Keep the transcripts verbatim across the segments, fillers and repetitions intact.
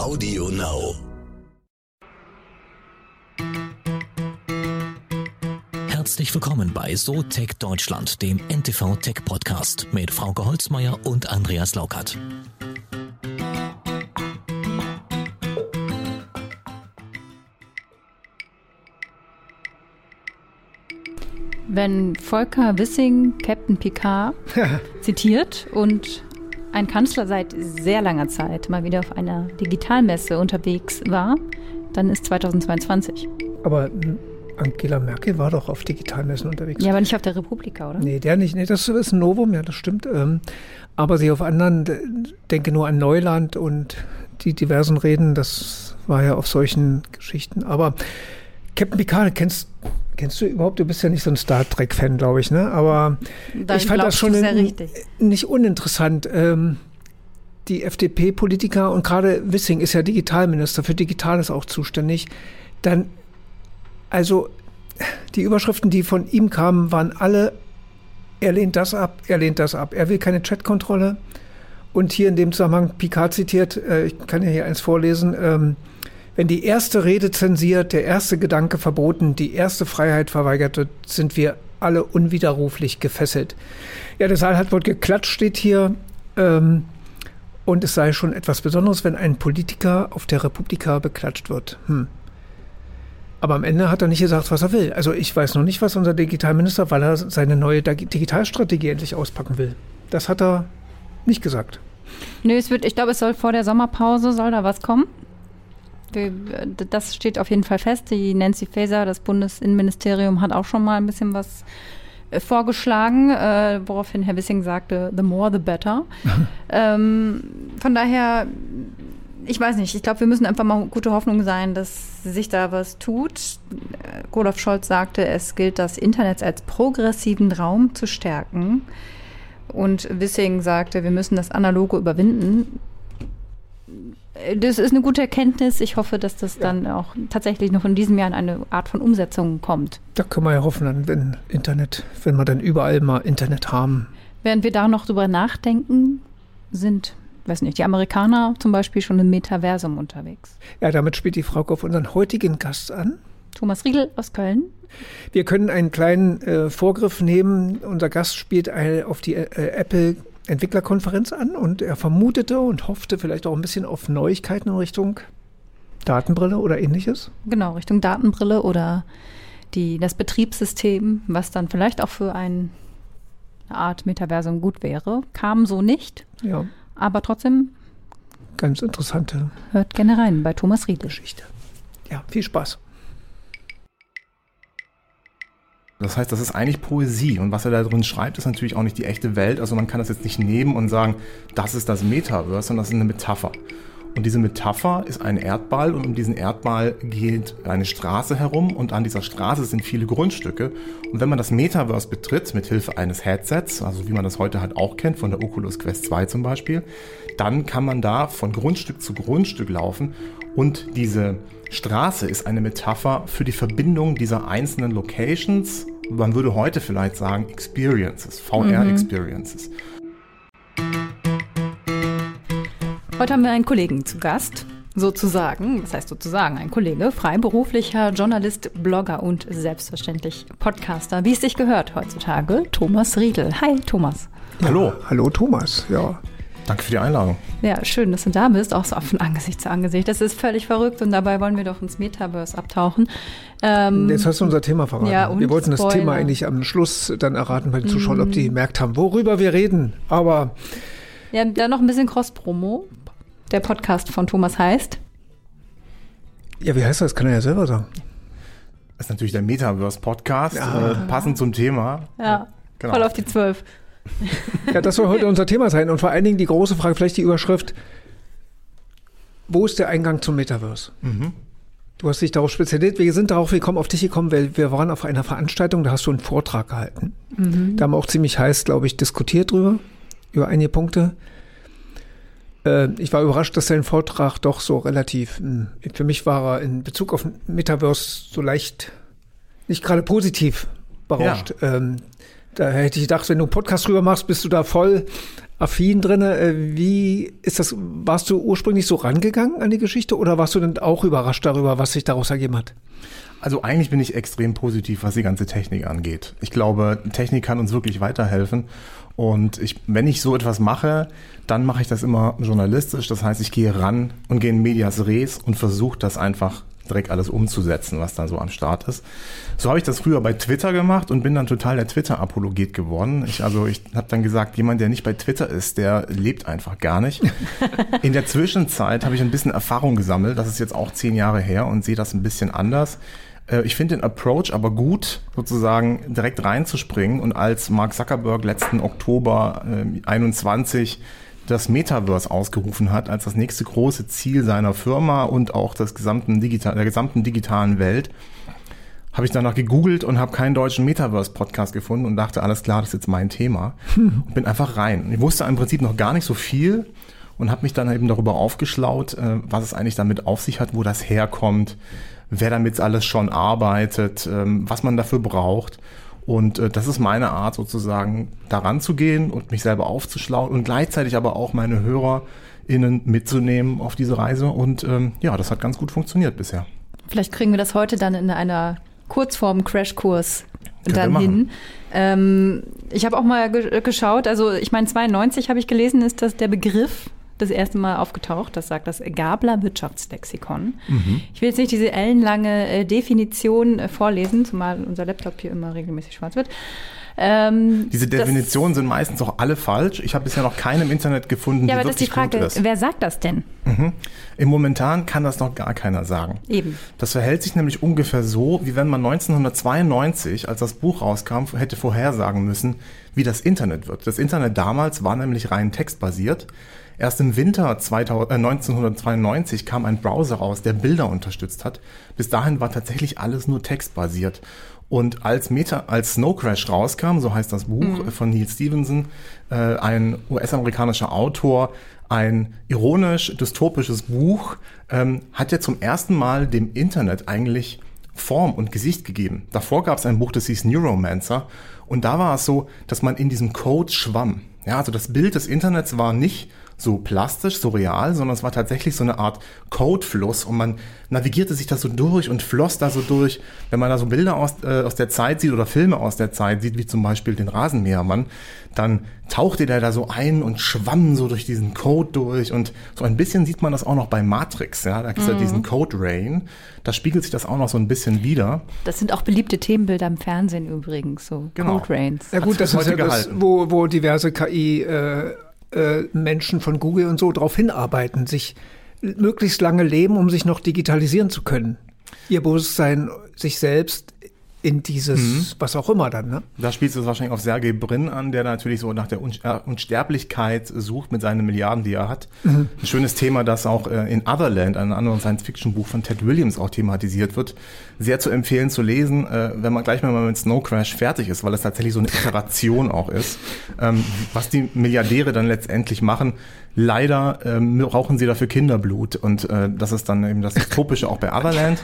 Audio Now. Herzlich willkommen bei SoTech Deutschland, dem N T V-Tech-Podcast mit Frauke Holzmeier und Andreas Laukert. Wenn Volker Wissing Captain Picard zitiert und ein Kanzler seit sehr langer Zeit mal wieder auf einer Digitalmesse unterwegs war, dann ist zweitausendzweiundzwanzig. Aber Angela Merkel war doch auf Digitalmessen unterwegs. Ja, aber nicht auf der Republika, oder? Nee, der nicht. Nee, das ist ein Novum, ja, das stimmt. Aber sie auf anderen, denke nur an Neuland und die diversen Reden, das war ja auf solchen Geschichten. Aber Captain Picard, kennst du? Kennst du überhaupt, du bist ja nicht so ein Star Trek-Fan, glaube ich, ne? Aber dann ich fand das schon in, nicht uninteressant. Ähm, die F D P-Politiker und gerade Wissing ist ja Digitalminister, für Digitales auch zuständig. Dann, also die Überschriften, die von ihm kamen, waren alle, er lehnt das ab, er lehnt das ab. Er will keine Chatkontrolle. Und hier in dem Zusammenhang Picard zitiert, äh, ich kann ja hier eins vorlesen, ähm, wenn die erste Rede zensiert, der erste Gedanke verboten, die erste Freiheit verweigert wird, sind wir alle unwiderruflich gefesselt. Ja, der Saal hat wohl geklatscht, steht hier. Ähm, und es sei schon etwas Besonderes, wenn ein Politiker auf der Republika beklatscht wird. Hm. Aber am Ende hat er nicht gesagt, was er will. Also ich weiß noch nicht, was unser Digitalminister, weil er seine neue Digitalstrategie endlich auspacken will. Das hat er nicht gesagt. Nö, es wird, ich glaube, es soll vor der Sommerpause, soll da was kommen? Das steht auf jeden Fall fest. Die Nancy Faeser, das Bundesinnenministerium, hat auch schon mal ein bisschen was vorgeschlagen, äh, woraufhin Herr Wissing sagte, the more the better. ähm, von daher, ich weiß nicht, ich glaube, wir müssen einfach mal gute Hoffnung sein, dass sich da was tut. Olaf Scholz sagte, es gilt, das Internet als progressiven Raum zu stärken. Und Wissing sagte, wir müssen das Analoge überwinden. Das ist eine gute Erkenntnis. Ich hoffe, dass das dann ja auch tatsächlich noch in diesem Jahr in eine Art von Umsetzung kommt. Da können wir ja hoffen, wenn Internet, wenn wir dann überall mal Internet haben. Während wir da noch drüber nachdenken, sind, weiß nicht, die Amerikaner zum Beispiel schon im Metaversum unterwegs. Ja, damit spielt die Frauke auf unseren heutigen Gast an. Thomas Riegel aus Köln. Wir können einen kleinen äh, Vorgriff nehmen. Unser Gast spielt eine, auf die äh, Apple Entwicklerkonferenz an und er vermutete und hoffte vielleicht auch ein bisschen auf Neuigkeiten in Richtung Datenbrille oder ähnliches. Genau, Richtung Datenbrille oder die, das Betriebssystem, was dann vielleicht auch für eine Art Metaversum gut wäre. Kam so nicht, ja, aber trotzdem ganz interessante. Hört gerne rein bei Thomas Riegel. Geschichte. Ja, viel Spaß. Das heißt, das ist eigentlich Poesie und was er da drin schreibt, ist natürlich auch nicht die echte Welt. Also man kann das jetzt nicht nehmen und sagen, das ist das Metaverse, sondern das ist eine Metapher. Und diese Metapher ist ein Erdball und um diesen Erdball geht eine Straße herum und an dieser Straße sind viele Grundstücke. Und wenn man das Metaverse betritt, mit Hilfe eines Headsets, also wie man das heute halt auch kennt, von der Oculus Quest zwei zum Beispiel, dann kann man da von Grundstück zu Grundstück laufen. Und diese Straße ist eine Metapher für die Verbindung dieser einzelnen Locations. Man würde heute vielleicht sagen Experiences, V R-Experiences. Heute haben wir einen Kollegen zu Gast, sozusagen, das heißt sozusagen ein Kollege, freiberuflicher Journalist, Blogger und selbstverständlich Podcaster, wie es sich gehört heutzutage, Thomas Riegel. Hi Thomas. Hallo. Hallo Thomas, ja. Danke für die Einladung. Ja, schön, dass du da bist, auch so von Angesicht zu Angesicht. Das ist völlig verrückt und dabei wollen wir doch ins Metaverse abtauchen. Ähm, Jetzt hast du unser Thema verraten. Ja, wir wollten Spoiler. Das Thema eigentlich am Schluss dann erraten bei den Zuschauern, mm. ob die gemerkt haben, worüber wir reden. Aber ja, dann noch ein bisschen Cross-Promo. Der Podcast von Thomas heißt? Ja, wie heißt das? Kann er ja selber sagen. Das ist natürlich der Metaverse-Podcast, ja. äh, passend zum Thema. Ja, genau. Voll auf die zwölf. Ja, das soll heute unser Thema sein und vor allen Dingen die große Frage, vielleicht die Überschrift, wo ist der Eingang zum Metaverse? Mhm. Du hast dich darauf spezialisiert, wir sind darauf gekommen, auf dich gekommen, weil wir waren auf einer Veranstaltung, da hast du einen Vortrag gehalten. Mhm. Da haben wir auch ziemlich heiß, glaube ich, diskutiert drüber, über einige Punkte. Äh, ich war überrascht, dass dein Vortrag doch so relativ, mh, für mich war er in Bezug auf Metaverse so leicht, nicht gerade positiv berauscht. Ja. Ähm, Da hätte ich gedacht, wenn du einen Podcast drüber machst, bist du da voll affin drin. Wie ist das? Warst du ursprünglich so rangegangen an die Geschichte oder warst du denn auch überrascht darüber, was sich daraus ergeben hat? Also eigentlich bin ich extrem positiv, was die ganze Technik angeht. Ich glaube, Technik kann uns wirklich weiterhelfen. Und ich, wenn ich so etwas mache, dann mache ich das immer journalistisch. Das heißt, ich gehe ran und gehe in medias res und versuche das einfach direkt alles umzusetzen, was da so am Start ist. So habe ich das früher bei Twitter gemacht und bin dann total der Twitter-Apologet geworden. Ich, also ich habe dann gesagt, jemand, der nicht bei Twitter ist, der lebt einfach gar nicht. In der Zwischenzeit habe ich ein bisschen Erfahrung gesammelt. Das ist jetzt auch zehn Jahre her und sehe das ein bisschen anders. Ich finde den Approach aber gut, sozusagen direkt reinzuspringen und als Mark Zuckerberg letzten Oktober einundzwanzig das Metaverse ausgerufen hat als das nächste große Ziel seiner Firma und auch des gesamten digital, der gesamten digitalen Welt, habe ich danach gegoogelt und habe keinen deutschen Metaverse-Podcast gefunden und dachte, alles klar, das ist jetzt mein Thema und bin einfach rein. Ich wusste im Prinzip noch gar nicht so viel und habe mich dann eben darüber aufgeschlaut, was es eigentlich damit auf sich hat, wo das herkommt, wer damit alles schon arbeitet, was man dafür braucht. Und das ist meine Art sozusagen, daran zu gehen und mich selber aufzuschlauen und gleichzeitig aber auch meine HörerInnen mitzunehmen auf diese Reise. Und ja, das hat ganz gut funktioniert bisher. Vielleicht kriegen wir das heute dann in einer Kurzform-Crashkurs dann hin. Ähm, ich habe auch mal ge- geschaut, also ich meine zweiundneunzig habe ich gelesen, ist das der Begriff das erste Mal aufgetaucht, das sagt das Gabler Wirtschaftslexikon. Mhm. Ich will jetzt nicht diese ellenlange Definition vorlesen, zumal unser Laptop hier immer regelmäßig schwarz wird. Ähm, diese Definitionen sind meistens auch alle falsch. Ich habe bisher noch keine im Internet gefunden, ja, die aber wirklich das ist die Frage, gut ist. Wer sagt das denn? Mhm. Im Momentan kann das noch gar keiner sagen. Eben. Das verhält sich nämlich ungefähr so, wie wenn man neunzehnhundertzweiundneunzig, als das Buch rauskam, hätte vorhersagen müssen, wie das Internet wird. Das Internet damals war nämlich rein textbasiert. Erst im Winter neunzehnhundertzweiundneunzig kam ein Browser raus, der Bilder unterstützt hat. Bis dahin war tatsächlich alles nur textbasiert. Und als Meta, als Snow Crash rauskam, so heißt das Buch mhm. von Neal Stephenson, äh, ein U S-amerikanischer Autor, ein ironisch-dystopisches Buch, ähm, hat ja zum ersten Mal dem Internet eigentlich Form und Gesicht gegeben. Davor gab es ein Buch, das hieß Neuromancer. Und da war es so, dass man in diesem Code schwamm. Ja, also das Bild des Internets war nicht so plastisch, so real, sondern es war tatsächlich so eine Art Codefluss und man navigierte sich das so durch und floss da so durch. Wenn man da so Bilder aus, äh, aus der Zeit sieht oder Filme aus der Zeit sieht, wie zum Beispiel den Rasenmähermann, dann tauchte der da so ein und schwamm so durch diesen Code durch und so ein bisschen sieht man das auch noch bei Matrix, ja, da gibt es mhm. ja diesen Code Rain, da spiegelt sich das auch noch so ein bisschen wider. Das sind auch beliebte Themenbilder im Fernsehen übrigens, so genau. Code Rains. Ja gut, das ist ja das, wo, wo diverse K I äh, Menschen von Google und so drauf hinarbeiten, sich möglichst lange leben, um sich noch digitalisieren zu können. Ihr Bewusstsein, sich selbst in dieses, mhm. was auch immer dann. Ne? Da spielst du es wahrscheinlich auf Sergey Brin an, der natürlich so nach der Unsterblichkeit sucht mit seinen Milliarden, die er hat. Mhm. Ein schönes Thema, das auch in Otherland, einem anderen Science-Fiction-Buch von Ted Williams auch thematisiert wird. Sehr zu empfehlen zu lesen, wenn man gleich mal mit Snow Crash fertig ist, weil es tatsächlich so eine Iteration auch ist. Was die Milliardäre dann letztendlich machen, leider ähm, brauchen sie dafür Kinderblut und äh, das ist dann eben das Tropische auch bei Otherland.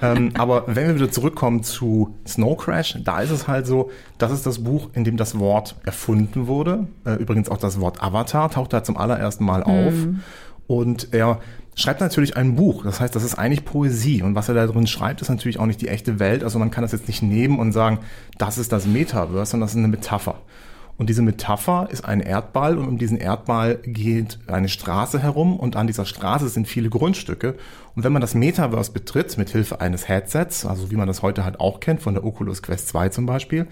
Ähm, aber wenn wir wieder zurückkommen zu Snow Crash, da ist es halt so, das ist das Buch, in dem das Wort erfunden wurde. Äh, übrigens auch das Wort Avatar taucht da zum allerersten Mal auf. Mhm. Und er schreibt natürlich ein Buch, das heißt, das ist eigentlich Poesie und was er da drin schreibt, ist natürlich auch nicht die echte Welt. Also man kann das jetzt nicht nehmen und sagen, das ist das Metaverse, sondern das ist eine Metapher. Und diese Metapher ist ein Erdball und um diesen Erdball geht eine Straße herum und an dieser Straße sind viele Grundstücke. Und wenn man das Metaverse betritt, mit Hilfe eines Headsets, also wie man das heute halt auch kennt, von der Oculus Quest zwei zum Beispiel,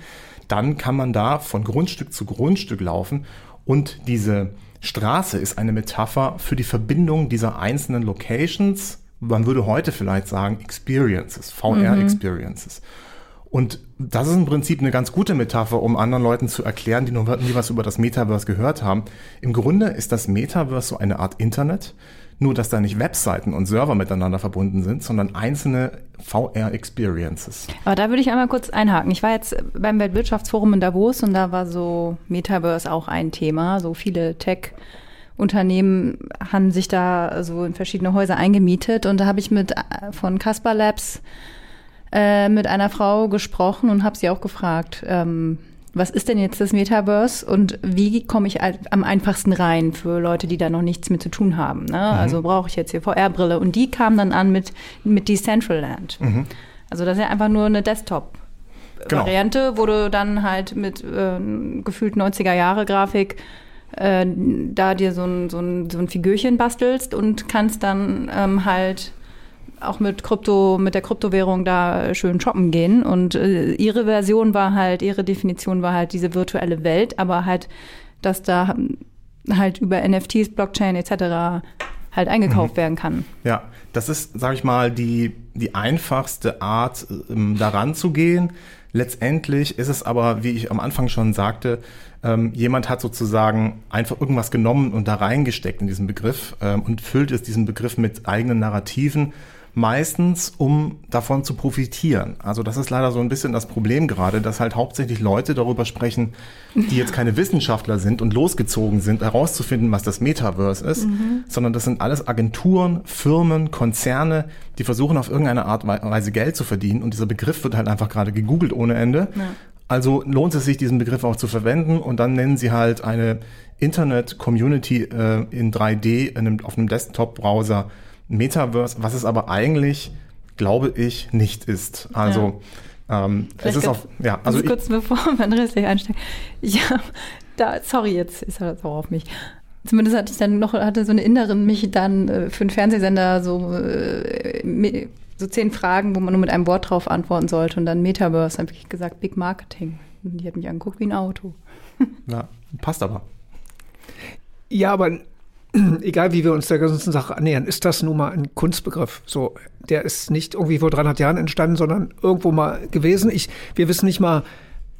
dann kann man da von Grundstück zu Grundstück laufen und diese Straße ist eine Metapher für die Verbindung dieser einzelnen Locations. Man würde heute vielleicht sagen Experiences, V R-Experiences. Mhm. Und das ist im Prinzip eine ganz gute Metapher, um anderen Leuten zu erklären, die noch nie was über das Metaverse gehört haben. Im Grunde ist das Metaverse so eine Art Internet, nur dass da nicht Webseiten und Server miteinander verbunden sind, sondern einzelne V R-Experiences. Aber da würde ich einmal kurz einhaken. Ich war jetzt beim Weltwirtschaftsforum in Davos und da war so Metaverse auch ein Thema. So viele Tech-Unternehmen haben sich da so in verschiedene Häuser eingemietet und da habe ich mit von Casper Labs mit einer Frau gesprochen und habe sie auch gefragt, ähm, was ist denn jetzt das Metaverse und wie komme ich am einfachsten rein für Leute, die da noch nichts mit zu tun haben. Ne? Mhm. Also brauche ich jetzt hier V R-Brille. Und die kam dann an mit, mit Decentraland. Mhm. Also das ist ja einfach nur eine Desktop-Variante, genau. Wo du dann halt mit äh, gefühlt neunziger-Jahre-Grafik äh, da dir so ein, so, ein, so ein Figürchen bastelst und kannst dann ähm, halt auch mit Krypto, mit der Kryptowährung da schön shoppen gehen. Und äh, ihre Version war halt, ihre Definition war halt diese virtuelle Welt, aber halt, dass da halt über N F Ts, Blockchain et cetera halt eingekauft mhm. werden kann. Ja, das ist, sag ich mal, die, die einfachste Art, ähm, daran zu gehen. Letztendlich ist es aber, wie ich am Anfang schon sagte, ähm, jemand hat sozusagen einfach irgendwas genommen und da reingesteckt in diesen Begriff ähm, und füllt es diesen Begriff mit eigenen Narrativen. Meistens, um davon zu profitieren. Also das ist leider so ein bisschen das Problem gerade, dass halt hauptsächlich Leute darüber sprechen, die jetzt keine Wissenschaftler sind und losgezogen sind, herauszufinden, was das Metaverse ist, mhm. sondern das sind alles Agenturen, Firmen, Konzerne, die versuchen auf irgendeine Art und Weise Geld zu verdienen. Und dieser Begriff wird halt einfach gerade gegoogelt ohne Ende. Ja. Also lohnt es sich, diesen Begriff auch zu verwenden. Und dann nennen sie halt eine Internet-Community äh, in drei D in einem, auf einem Desktop-Browser Metaverse, was es aber eigentlich, glaube ich, nicht ist. Also, ja. ähm, es ist auf, ja, also. Ich, kurz bevor Andreas gleich einsteigt. Ja, da, sorry, jetzt ist er sauer auf mich. Zumindest hatte ich dann noch, hatte so eine Inneren, mich dann äh, für einen Fernsehsender so, äh, so zehn Fragen, wo man nur mit einem Wort drauf antworten sollte und dann Metaverse, habe ich gesagt, Big Marketing. Und die hat mich angeguckt wie ein Auto. Ja, passt aber. Ja, aber egal wie wir uns der ganzen Sache annähern, ist das nun mal ein Kunstbegriff. So, der ist nicht irgendwie vor dreihundert Jahren entstanden, sondern irgendwo mal gewesen. Ich, wir wissen nicht mal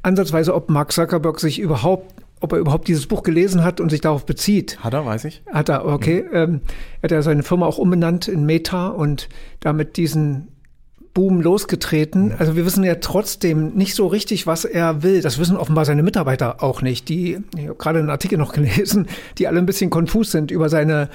ansatzweise, ob Mark Zuckerberg sich überhaupt, ob er überhaupt dieses Buch gelesen hat und sich darauf bezieht. Hat er, weiß ich. Hat er, okay. Mhm. Ähm, hat er seine Firma auch umbenannt in Meta und damit diesen Boom losgetreten. Also wir wissen ja trotzdem nicht so richtig, was er will. Das wissen offenbar seine Mitarbeiter auch nicht. Die, ich habe gerade einen Artikel noch gelesen, die alle ein bisschen konfus sind über seine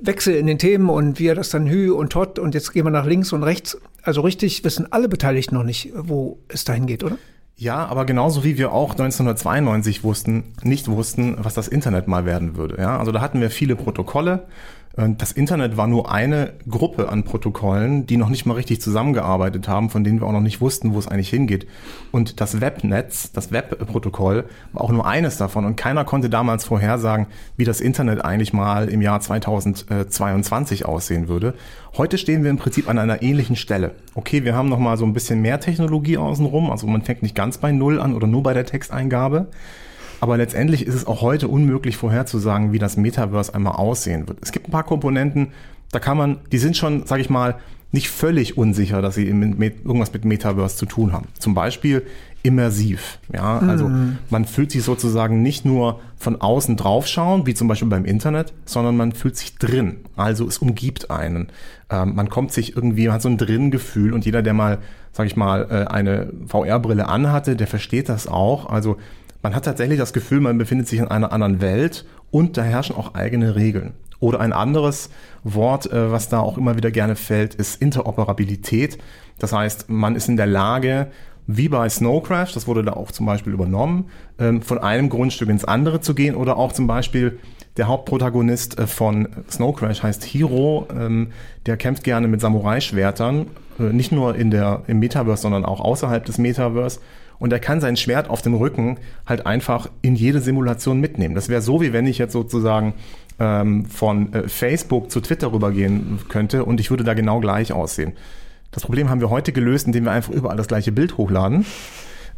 Wechsel in den Themen und wie er das dann hü und hot und jetzt gehen wir nach links und rechts. Also richtig wissen alle Beteiligten noch nicht, wo es dahin geht, oder? Ja, aber genauso wie wir auch neunzehnhundertzweiundneunzig wussten, nicht wussten, was das Internet mal werden würde. Ja, also da hatten wir viele Protokolle. Das Internet war nur eine Gruppe an Protokollen, die noch nicht mal richtig zusammengearbeitet haben, von denen wir auch noch nicht wussten, wo es eigentlich hingeht. Und das Webnetz, das Webprotokoll, war auch nur eines davon. Und keiner konnte damals vorhersagen, wie das Internet eigentlich mal im Jahr zweitausendzweiundzwanzig aussehen würde. Heute stehen wir im Prinzip an einer ähnlichen Stelle. Okay, wir haben noch mal so ein bisschen mehr Technologie außenrum. Also man fängt nicht ganz bei Null an oder nur bei der Texteingabe. Aber letztendlich ist es auch heute unmöglich vorherzusagen, wie das Metaverse einmal aussehen wird. Es gibt ein paar Komponenten, da kann man, die sind schon, sage ich mal, nicht völlig unsicher, dass sie irgendwas mit Metaverse zu tun haben. Zum Beispiel immersiv. Ja, also mhm. man fühlt sich sozusagen nicht nur von außen draufschauen, wie zum Beispiel beim Internet, sondern man fühlt sich drin. Also es umgibt einen. Ähm, man kommt sich irgendwie, man hat so ein Drin-Gefühl und jeder, der mal, sage ich mal, eine V R-Brille anhatte, der versteht das auch. Also man hat tatsächlich das Gefühl, man befindet sich in einer anderen Welt und da herrschen auch eigene Regeln. Oder ein anderes Wort, was da auch immer wieder gerne fällt, ist Interoperabilität. Das heißt, man ist in der Lage, wie bei Snow Crash, das wurde da auch zum Beispiel übernommen, von einem Grundstück ins andere zu gehen. Oder auch zum Beispiel der Hauptprotagonist von Snow Crash heißt Hiro, der kämpft gerne mit Samurai-Schwertern, nicht nur in der, im Metaverse, sondern auch außerhalb des Metaverse. Und er kann sein Schwert auf dem Rücken halt einfach in jede Simulation mitnehmen. Das wäre so, wie wenn ich jetzt sozusagen ähm, von äh, Facebook zu Twitter rübergehen könnte und ich würde da genau gleich aussehen. Das Problem haben wir heute gelöst, indem wir einfach überall das gleiche Bild hochladen.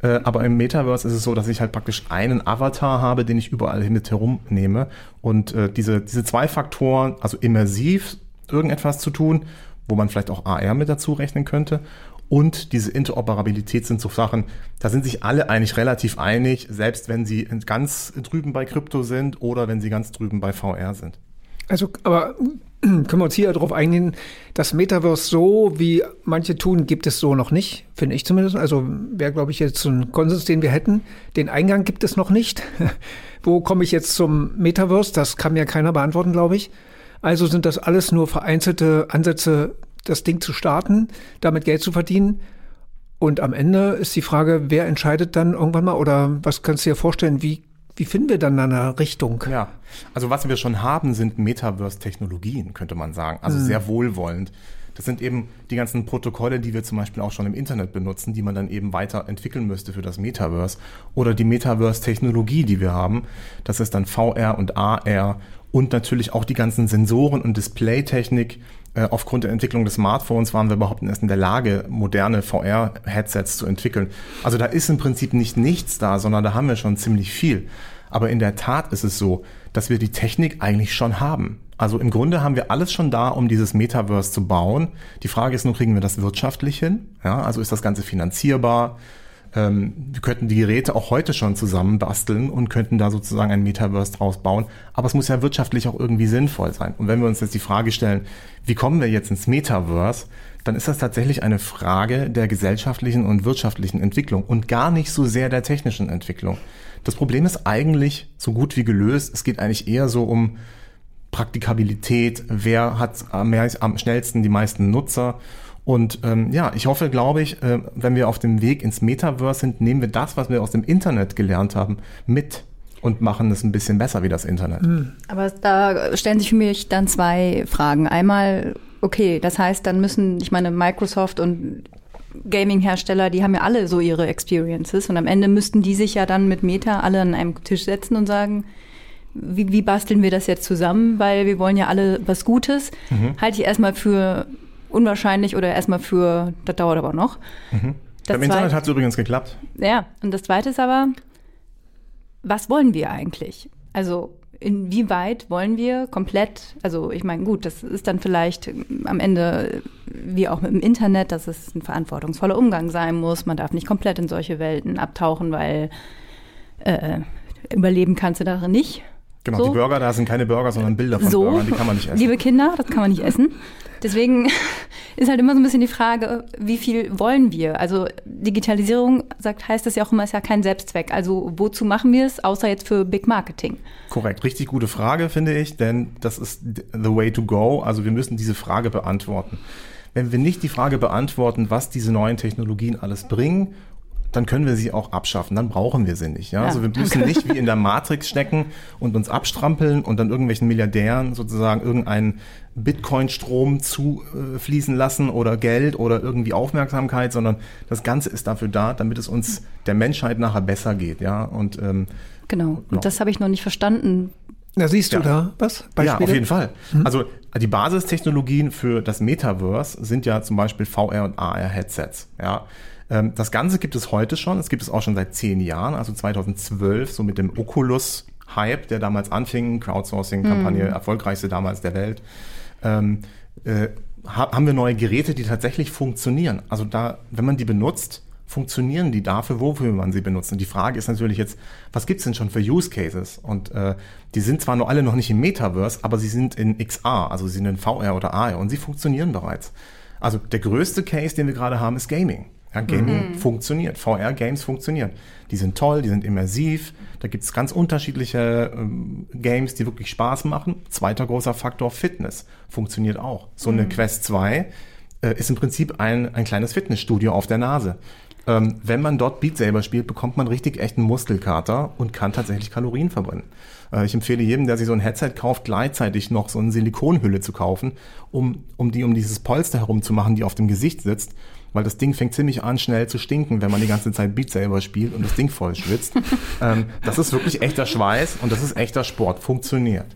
Äh, aber im Metaverse ist es so, dass ich halt praktisch einen Avatar habe, den ich überall mit herumnehme. Und äh, diese, diese zwei Faktoren, also immersiv irgendetwas zu tun, wo man vielleicht auch A R mit dazu rechnen könnte, und diese Interoperabilität sind so Sachen, da sind sich alle eigentlich relativ einig, selbst wenn sie ganz drüben bei Krypto sind oder wenn sie ganz drüben bei V R sind. Also, aber können wir uns hier darauf eingehen, das Metaverse so, wie manche tun, gibt es so noch nicht, finde ich zumindest. Also wäre, glaube ich, jetzt so ein Konsens, den wir hätten. Den Eingang gibt es noch nicht. Wo komme ich jetzt zum Metaverse? Das kann mir keiner beantworten, glaube ich. Also sind das alles nur vereinzelte Ansätze, das Ding zu starten, damit Geld zu verdienen Und am Ende ist die Frage, wer entscheidet dann irgendwann mal, oder was kannst du dir vorstellen, wie Wie finden wir dann eine Richtung? Ja, also was wir schon haben, sind Metaverse-Technologien, könnte man sagen. Also mhm. sehr wohlwollend. Das sind eben die ganzen Protokolle, die wir zum Beispiel auch schon im Internet benutzen, die man dann eben weiterentwickeln müsste für das Metaverse. Oder die Metaverse-Technologie, die wir haben. Das ist dann V R und A R und natürlich auch die ganzen Sensoren und Displaytechnik. Aufgrund der Entwicklung des Smartphones waren wir überhaupt erst in der Lage, moderne V R-Headsets zu entwickeln. Also da ist im Prinzip nicht nichts da, sondern da haben wir schon ziemlich viel. Aber in der Tat ist es so, dass wir die Technik eigentlich schon haben. Also im Grunde haben wir alles schon da, um dieses Metaverse zu bauen. Die Frage ist nur, kriegen wir das wirtschaftlich hin? Ja, also ist das Ganze finanzierbar? Ähm, wir könnten die Geräte auch heute schon zusammenbasteln und könnten da sozusagen ein Metaverse draus bauen. Aber es muss ja wirtschaftlich auch irgendwie sinnvoll sein. Und wenn wir uns jetzt die Frage stellen, wie kommen wir jetzt ins Metaverse, dann ist das tatsächlich eine Frage der gesellschaftlichen und wirtschaftlichen Entwicklung und gar nicht so sehr der technischen Entwicklung. Das Problem ist eigentlich so gut wie gelöst. Es geht eigentlich eher so um Praktikabilität. Wer hat am, am schnellsten die meisten Nutzer? Und ähm, ja, ich hoffe, glaube ich, äh, wenn wir auf dem Weg ins Metaverse sind, nehmen wir das, was wir aus dem Internet gelernt haben, mit und machen es ein bisschen besser wie das Internet. Aber da stellen sich für mich dann zwei Fragen. Einmal, okay, das heißt, dann müssen, ich meine, Microsoft und Gaming-Hersteller, die haben ja alle so ihre Experiences. Und am Ende müssten die sich ja dann mit Meta alle an einem Tisch setzen und sagen, wie, wie basteln wir das jetzt zusammen? Weil wir wollen ja alle was Gutes. Mhm. Halte ich erstmal für unwahrscheinlich oder erstmal für, das dauert aber noch. Mhm. Beim Internet hat es übrigens geklappt. Ja, und das Zweite ist aber, was wollen wir eigentlich? Also inwieweit wollen wir komplett, also ich meine, gut, das ist dann vielleicht am Ende wie auch mit dem Internet, dass es ein verantwortungsvoller Umgang sein muss. Man darf nicht komplett in solche Welten abtauchen, weil äh, überleben kannst du darin nicht. Genau, so. Die Burger, da sind keine Burger, sondern Bilder von so, Burgern, die kann man nicht essen. Liebe Kinder, das kann man nicht essen. Deswegen ist halt immer so ein bisschen die Frage, wie viel wollen wir? Also Digitalisierung, sagt, heißt das ja auch immer, ist ja kein Selbstzweck. Also wozu machen wir es, außer jetzt für Big Marketing? Korrekt, richtig gute Frage, finde ich, denn das ist the way to go. Also wir müssen diese Frage beantworten. Wenn wir nicht die Frage beantworten, was diese neuen Technologien alles bringen, dann können wir sie auch abschaffen, dann brauchen wir sie nicht. Ja? Ja, also wir müssen danke. nicht wie in der Matrix stecken und uns abstrampeln und dann irgendwelchen Milliardären sozusagen irgendeinen Bitcoin-Strom zufließen lassen oder Geld oder irgendwie Aufmerksamkeit, sondern das Ganze ist dafür da, damit es uns der Menschheit nachher besser geht. Ja? Und, ähm, genau, genau. Das habe ich noch nicht verstanden. Na, siehst du ja. da was? Beispiele? Ja, auf jeden Fall. Mhm. Also die Basistechnologien für das Metaverse sind ja zum Beispiel V R und A R-Headsets. Ja. Das Ganze gibt es heute schon, es gibt es auch schon seit zehn Jahren, also zweitausendzwölf, so mit dem Oculus-Hype, der damals anfing, Crowdsourcing-Kampagne, mm. erfolgreichste damals der Welt, ähm, äh, haben wir neue Geräte, die tatsächlich funktionieren. Also da, wenn man die benutzt, funktionieren die dafür, wofür man sie benutzt. Und die Frage ist natürlich jetzt, was gibt's denn schon für Use Cases? Und äh, die sind zwar nur alle noch nicht im Metaverse, aber sie sind in X R, also sie sind in V R oder A R und sie funktionieren bereits. Also der größte Case, den wir gerade haben, ist Gaming. Ja, Gaming mhm. funktioniert, V R-Games funktionieren. Die sind toll, die sind immersiv. Da gibt es ganz unterschiedliche ähm, Games, die wirklich Spaß machen. Zweiter großer Faktor, Fitness, funktioniert auch. So mhm. eine Quest zwei äh, ist im Prinzip ein, ein kleines Fitnessstudio auf der Nase. Ähm, wenn man dort Beat Saber spielt, bekommt man richtig echten Muskelkater und kann tatsächlich Kalorien verbrennen. Äh, ich empfehle jedem, der sich so ein Headset kauft, gleichzeitig noch so eine Silikonhülle zu kaufen, um, um die um dieses Polster herum zu machen, die auf dem Gesicht sitzt. Weil das Ding fängt ziemlich an, schnell zu stinken, wenn man die ganze Zeit Beat Saber spielt und das Ding voll schwitzt. ähm, das ist wirklich echter Schweiß und das ist echter Sport. Funktioniert.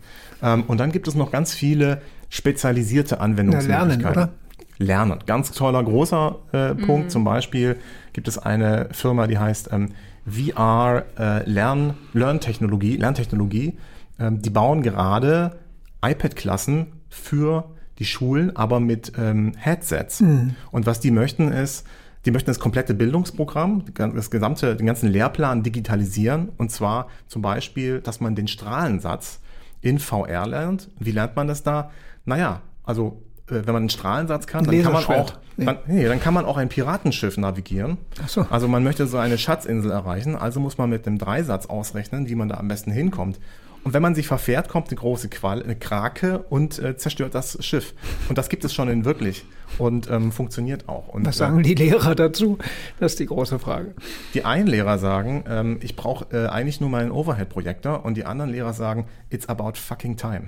Ähm, und dann gibt es noch ganz viele spezialisierte Anwendungsmöglichkeiten. Na, lernen, oder? Lernen. Ganz toller, großer äh, Punkt. Mhm. Zum Beispiel gibt es eine Firma, die heißt ähm, V R äh, Lern, Lerntechnologie, Lerntechnologie. Ähm, die bauen gerade iPad-Klassen für die Schulen, aber mit ähm, Headsets. Mhm. Und was die möchten ist, die möchten das komplette Bildungsprogramm, das gesamte, den ganzen Lehrplan digitalisieren. Und zwar zum Beispiel, dass man den Strahlensatz in V R lernt. Wie lernt man das da? Naja, also äh, wenn man einen Strahlensatz kann, dann kann man auch, nee. Dann, nee, dann kann man auch ein Piratenschiff navigieren. Ach so. Also man möchte so eine Schatzinsel erreichen, also muss man mit dem Dreisatz ausrechnen, wie man da am besten hinkommt. Und wenn man sich verfährt, kommt eine große Qual, eine Krake und äh, zerstört das Schiff. Und das gibt es schon in wirklich und ähm, funktioniert auch. Und, was sagen äh, die Lehrer dazu? Das ist die große Frage. Die einen Lehrer sagen, ähm, ich brauche äh, eigentlich nur meinen Overhead-Projektor, und die anderen Lehrer sagen, it's about fucking time.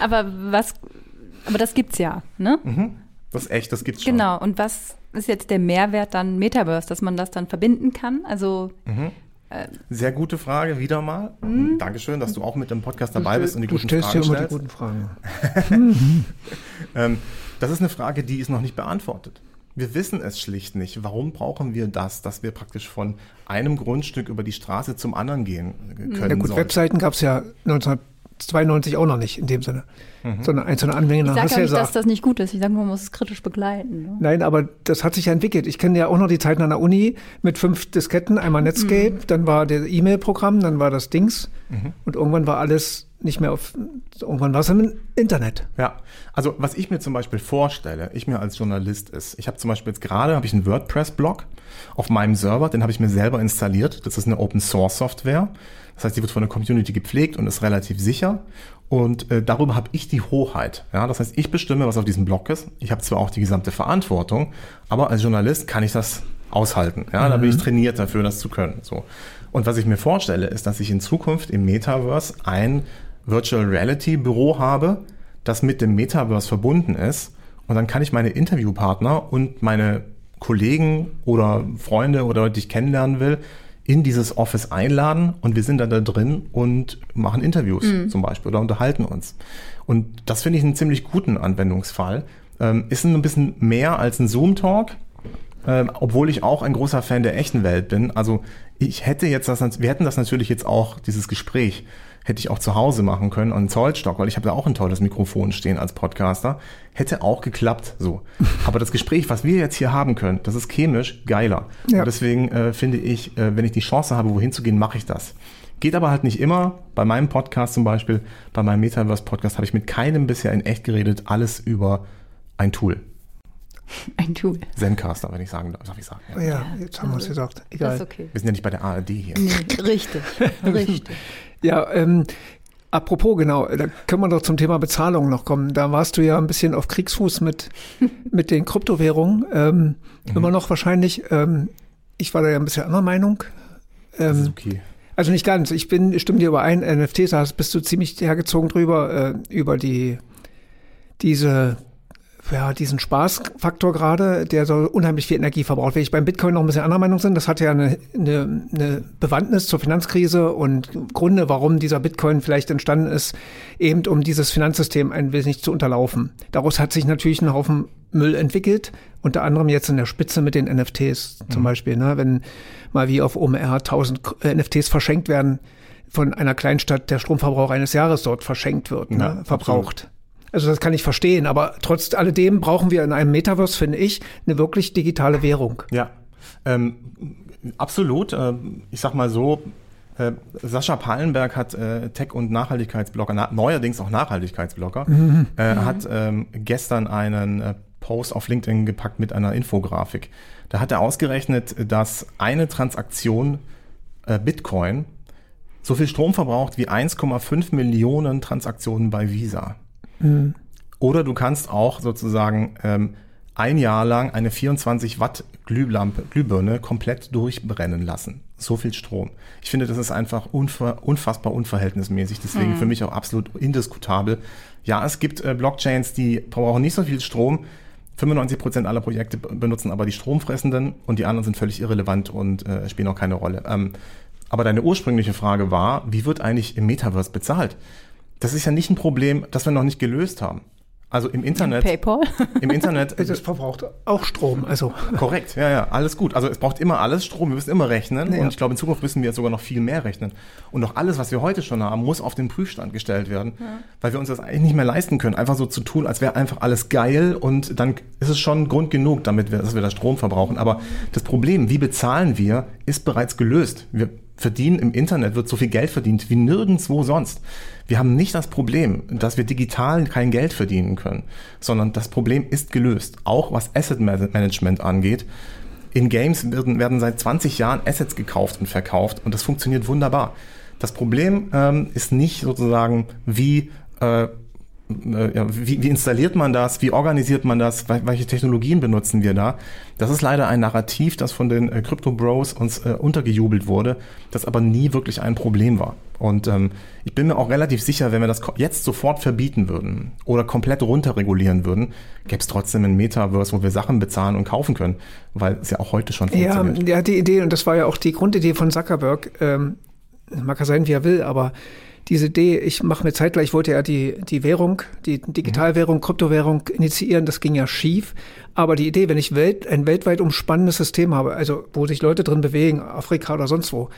aber was, aber das gibt's ja, ne? Mhm. Das ist echt, das gibt's schon. Genau, und was ist jetzt der Mehrwert dann Metaverse, dass man das dann verbinden kann? Also mhm. Sehr gute Frage, wieder mal. Mhm. Dankeschön, dass du auch mit dem Podcast dabei bist und die du guten Fragen stellst. Du stellst ja immer die guten Fragen. Das ist eine Frage, die ist noch nicht beantwortet. Wir wissen es schlicht nicht. Warum brauchen wir das, dass wir praktisch von einem Grundstück über die Straße zum anderen gehen können? Ja gut, sollten. Webseiten gab es ja neunzehnhundertzweiundneunzig auch noch nicht in dem Sinne, mhm. sondern einzelne Anwendungen. Ich sage ja nicht, dass das nicht gut ist. Ich sage nur, man muss es kritisch begleiten. Ne? Nein, aber das hat sich ja entwickelt. Ich kenne ja auch noch die Zeiten an der Uni mit fünf Disketten, einmal Netscape, mhm. dann war das E-Mail-Programm, dann war das Dings mhm. und irgendwann war alles nicht mehr auf, irgendwann war es im Internet. Ja, also was ich mir zum Beispiel vorstelle, ich mir als Journalist ist, ich habe zum Beispiel jetzt gerade, habe ich einen WordPress-Blog auf meinem Server, den habe ich mir selber installiert, das ist eine Open-Source-Software, das heißt, die wird von der Community gepflegt und ist relativ sicher, und äh, darüber habe ich die Hoheit. Ja? Das heißt, ich bestimme, was auf diesem Blog ist, ich habe zwar auch die gesamte Verantwortung, aber als Journalist kann ich das aushalten, ja? Mhm. Da bin ich trainiert dafür, das zu können. So. Und was ich mir vorstelle, ist, dass ich in Zukunft im Metaverse ein Virtual Reality Büro habe, das mit dem Metaverse verbunden ist, und dann kann ich meine Interviewpartner und meine Kollegen oder Freunde oder Leute, die ich kennenlernen will, in dieses Office einladen, und wir sind dann da drin und machen Interviews mhm. zum Beispiel oder unterhalten uns. Und das finde ich einen ziemlich guten Anwendungsfall. Ähm, ist ein bisschen mehr als ein Zoom-Talk, ähm, obwohl ich auch ein großer Fan der echten Welt bin. Also ich hätte jetzt das, wir hätten das natürlich jetzt auch, dieses Gespräch, hätte ich auch zu Hause machen können und einen Zollstock, weil ich habe da auch ein tolles Mikrofon stehen als Podcaster. Hätte auch geklappt so. Aber das Gespräch, was wir jetzt hier haben können, das ist chemisch geiler. Ja. Und deswegen äh, finde ich, äh, wenn ich die Chance habe, wohin zu gehen, mache ich das. Geht aber halt nicht immer. Bei meinem Podcast zum Beispiel, bei meinem Metaverse-Podcast habe ich mit keinem bisher in echt geredet, alles über ein Tool. Ein Tool. Zencaster, wenn ich sagen darf. Darf ich sagen? Ja, ja, jetzt haben wir es gesagt. Egal. Ist okay. Wir sind ja nicht bei der A R D hier. Nee, richtig, richtig. Ja, ähm, apropos, genau, da können wir doch zum Thema Bezahlung noch kommen. Da warst du ja ein bisschen auf Kriegsfuß mit, mit den Kryptowährungen. Ähm, mhm. Immer noch wahrscheinlich. Ähm, ich war da ja ein bisschen anderer Meinung. Ähm, das ist okay. Also nicht ganz. Ich bin, ich stimme dir überein, N F Ts, da bist du ziemlich hergezogen drüber, äh, über die diese... ja, diesen Spaßfaktor gerade, der so unheimlich viel Energie verbraucht. Wenn ich beim Bitcoin noch ein bisschen anderer Meinung sind, das hat ja eine, eine, eine Bewandtnis zur Finanzkrise und Gründe, warum dieser Bitcoin vielleicht entstanden ist, eben um dieses Finanzsystem ein wenig zu unterlaufen. Daraus hat sich natürlich ein Haufen Müll entwickelt, unter anderem jetzt in der Spitze mit den N F Ts zum mhm. Beispiel, ne? Wenn mal wie auf O M R tausend N F Ts verschenkt werden, von einer Kleinstadt der Stromverbrauch eines Jahres dort verschenkt wird, ja, ne? verbraucht. Absolut. Also das kann ich verstehen, aber trotz alledem brauchen wir in einem Metaverse, finde ich, eine wirklich digitale Währung. Ja, ähm, absolut. Äh, ich sag mal so, äh, Sascha Pallenberg hat äh, Tech- und Nachhaltigkeitsblogger, na- neuerdings auch Nachhaltigkeitsblogger, mhm. Äh, mhm. hat ähm, gestern einen äh, Post auf LinkedIn gepackt mit einer Infografik. Da hat er ausgerechnet, dass eine Transaktion äh, Bitcoin so viel Strom verbraucht wie eins Komma fünf Millionen Transaktionen bei Visa. Mhm. Oder du kannst auch sozusagen ähm, ein Jahr lang eine vierundzwanzig Watt Glühlampe, Glühbirne komplett durchbrennen lassen. So viel Strom. Ich finde, das ist einfach unver- unfassbar unverhältnismäßig. Deswegen mhm. für mich auch absolut indiskutabel. Ja, es gibt äh, Blockchains, die brauchen nicht so viel Strom. fünfundneunzig Prozent aller Projekte b- benutzen aber die Stromfressenden, und die anderen sind völlig irrelevant und äh, spielen auch keine Rolle. Ähm, aber deine ursprüngliche Frage war, wie wird eigentlich im Metaverse bezahlt? Das ist ja nicht ein Problem, das wir noch nicht gelöst haben. Also im Internet. PayPal? Im Internet. Das verbraucht auch Strom. Also. Korrekt, ja, ja, alles gut. Also es braucht immer alles Strom, wir müssen immer rechnen. Ja. Und ich glaube, in Zukunft müssen wir jetzt sogar noch viel mehr rechnen. Und auch alles, was wir heute schon haben, muss auf den Prüfstand gestellt werden, ja. weil wir uns das eigentlich nicht mehr leisten können. Einfach so zu tun, als wäre einfach alles geil, und dann ist es schon Grund genug, damit wir, dass wir das Strom verbrauchen. Aber das Problem, wie bezahlen wir, ist bereits gelöst. Wir verdienen im Internet, wird so viel Geld verdient wie nirgendwo sonst. Wir haben nicht das Problem, dass wir digital kein Geld verdienen können, sondern das Problem ist gelöst. Auch was Asset Management angeht. In Games werden, werden seit zwanzig Jahren Assets gekauft und verkauft, und das funktioniert wunderbar. Das Problem ähm, ist nicht sozusagen, wie, äh, wie, wie installiert man das, wie organisiert man das, welche Technologien benutzen wir da. Das ist leider ein Narrativ, das von den Crypto-Bros uns äh, untergejubelt wurde, das aber nie wirklich ein Problem war. Und ähm, ich bin mir auch relativ sicher, wenn wir das jetzt sofort verbieten würden oder komplett runterregulieren würden, gäbe es trotzdem ein Metaverse, wo wir Sachen bezahlen und kaufen können, weil es ja auch heute schon funktioniert. Ja, ja, die Idee, und das war ja auch die Grundidee von Zuckerberg, ähm, mag er sein, wie er will, aber diese Idee, ich mache mir zeitgleich, wollte er die die Währung, die Digitalwährung, Kryptowährung initiieren, das ging ja schief. Aber die Idee, wenn ich Welt, ein weltweit umspannendes System habe, also wo sich Leute drin bewegen, Afrika oder sonst wo,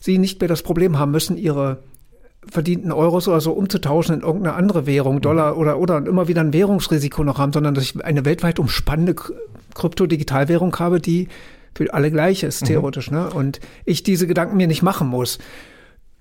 sie nicht mehr das Problem haben müssen, ihre verdienten Euros oder so umzutauschen in irgendeine andere Währung, Dollar oder oder und immer wieder ein Währungsrisiko noch haben, sondern dass ich eine weltweit umspannende Krypto-Digitalwährung habe, die für alle gleich ist, theoretisch, mhm. ne? Und ich diese Gedanken mir nicht machen muss.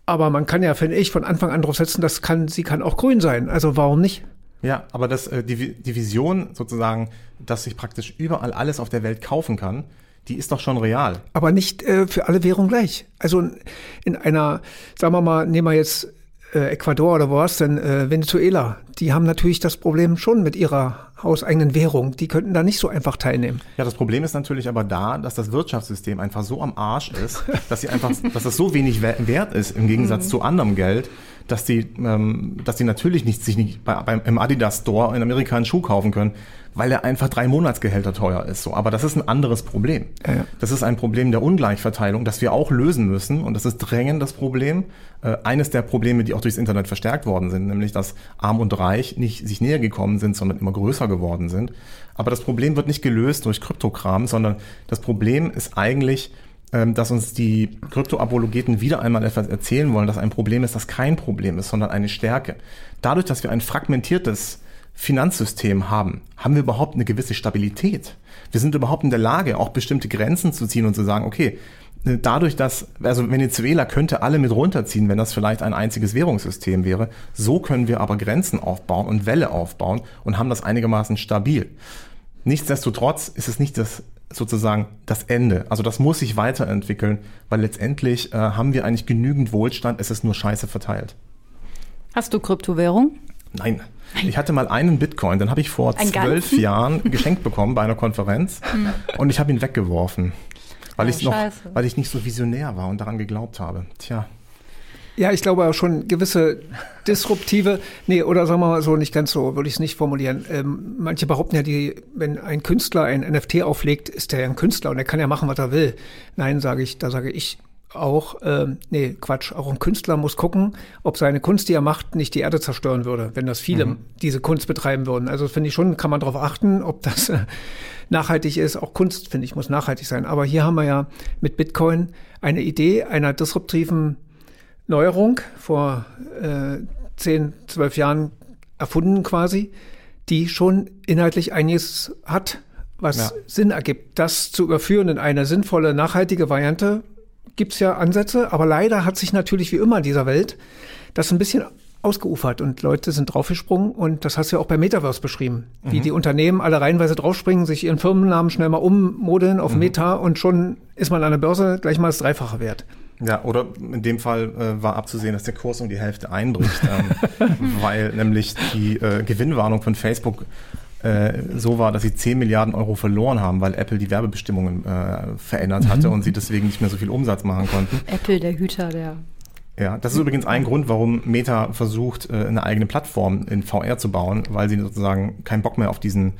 Aber man kann ja, finde ich, von Anfang an drauf setzen, das kann, sie kann auch grün sein. Also warum nicht? Ja, aber das, die, die Vision sozusagen, dass ich praktisch überall alles auf der Welt kaufen kann, die ist doch schon real. Aber nicht äh, für alle Währungen gleich. Also in, in einer, sagen wir mal, nehmen wir jetzt äh, Ecuador oder wo war's denn, äh, Venezuela. Die haben natürlich das Problem schon mit ihrer hauseigenen Währung. Die könnten da nicht so einfach teilnehmen. Ja, das Problem ist natürlich aber da, dass das Wirtschaftssystem einfach so am Arsch ist, dass sie einfach, dass das so wenig wert ist im Gegensatz mhm. zu anderem Geld, dass die, ähm, dass die natürlich nicht sich nicht bei, beim, im Adidas Store in Amerika einen Schuh kaufen können, weil er einfach drei Monatsgehälter teuer ist. So, aber das ist ein anderes Problem. Ja, ja. Das ist ein Problem der Ungleichverteilung, das wir auch lösen müssen. Und das ist drängend das Problem. Äh, eines der Probleme, die auch durchs Internet verstärkt worden sind, nämlich dass Arm und Reich nicht sich näher gekommen sind, sondern immer größer geworden sind. Aber das Problem wird nicht gelöst durch Kryptokram, sondern das Problem ist eigentlich, dass uns die Kryptoapologeten wieder einmal etwas erzählen wollen, dass ein Problem ist, das kein Problem ist, sondern eine Stärke. Dadurch, dass wir ein fragmentiertes Finanzsystem haben, haben wir überhaupt eine gewisse Stabilität. Wir sind überhaupt in der Lage, auch bestimmte Grenzen zu ziehen und zu sagen, okay, dadurch, dass, also Venezuela könnte alle mit runterziehen, wenn das vielleicht ein einziges Währungssystem wäre. So können wir aber Grenzen aufbauen und Welle aufbauen und haben das einigermaßen stabil. Nichtsdestotrotz ist es nicht das sozusagen das Ende. Also das muss sich weiterentwickeln, weil letztendlich äh, haben wir eigentlich genügend Wohlstand, es ist nur scheiße verteilt. Hast du Kryptowährung? Nein. Ich hatte mal einen Bitcoin, den habe ich vor Ein zwölf ganzen? Jahren geschenkt bekommen bei einer Konferenz und ich habe ihn weggeworfen, weil, oh, ich noch, weil ich nicht so visionär war und daran geglaubt habe. Tja. Ja, ich glaube auch schon gewisse disruptive, nee, oder sagen wir mal so, nicht ganz so, würde ich es nicht formulieren. Ähm, manche behaupten ja, die, wenn ein Künstler ein N F T auflegt, ist der ja ein Künstler und der kann ja machen, was er will. Nein, sage ich, da sage ich auch, ähm, nee, Quatsch, auch ein Künstler muss gucken, ob seine Kunst, die er macht, nicht die Erde zerstören würde, wenn das viele mhm. diese Kunst betreiben würden. Also finde ich schon, kann man darauf achten, ob das äh, nachhaltig ist. Auch Kunst, finde ich, muss nachhaltig sein. Aber hier haben wir ja mit Bitcoin eine Idee einer disruptiven Neuerung vor äh, zehn, zwölf Jahren erfunden quasi, die schon inhaltlich einiges hat, was ja. Sinn ergibt. Das zu überführen in eine sinnvolle, nachhaltige Variante, gibt's ja Ansätze, aber leider hat sich natürlich wie immer in dieser Welt das ein bisschen ausgeufert und Leute sind draufgesprungen und das hast du ja auch bei Metaverse beschrieben, mhm. wie die Unternehmen alle reihenweise draufspringen, sich ihren Firmennamen schnell mal ummodeln auf mhm. Meta und schon ist man an der Börse gleich mal das Dreifache wert. Ja, oder in dem Fall äh, war abzusehen, dass der Kurs um die Hälfte einbricht, ähm, weil nämlich die äh, Gewinnwarnung von Facebook äh, so war, dass sie zehn Milliarden Euro verloren haben, weil Apple die Werbebestimmungen äh, verändert hatte mhm. und sie deswegen nicht mehr so viel Umsatz machen konnten. Apple, der Hüter der... Ja, das ist übrigens ein Grund, warum Meta versucht, äh, eine eigene Plattform in V R zu bauen, weil sie sozusagen keinen Bock mehr auf diesen...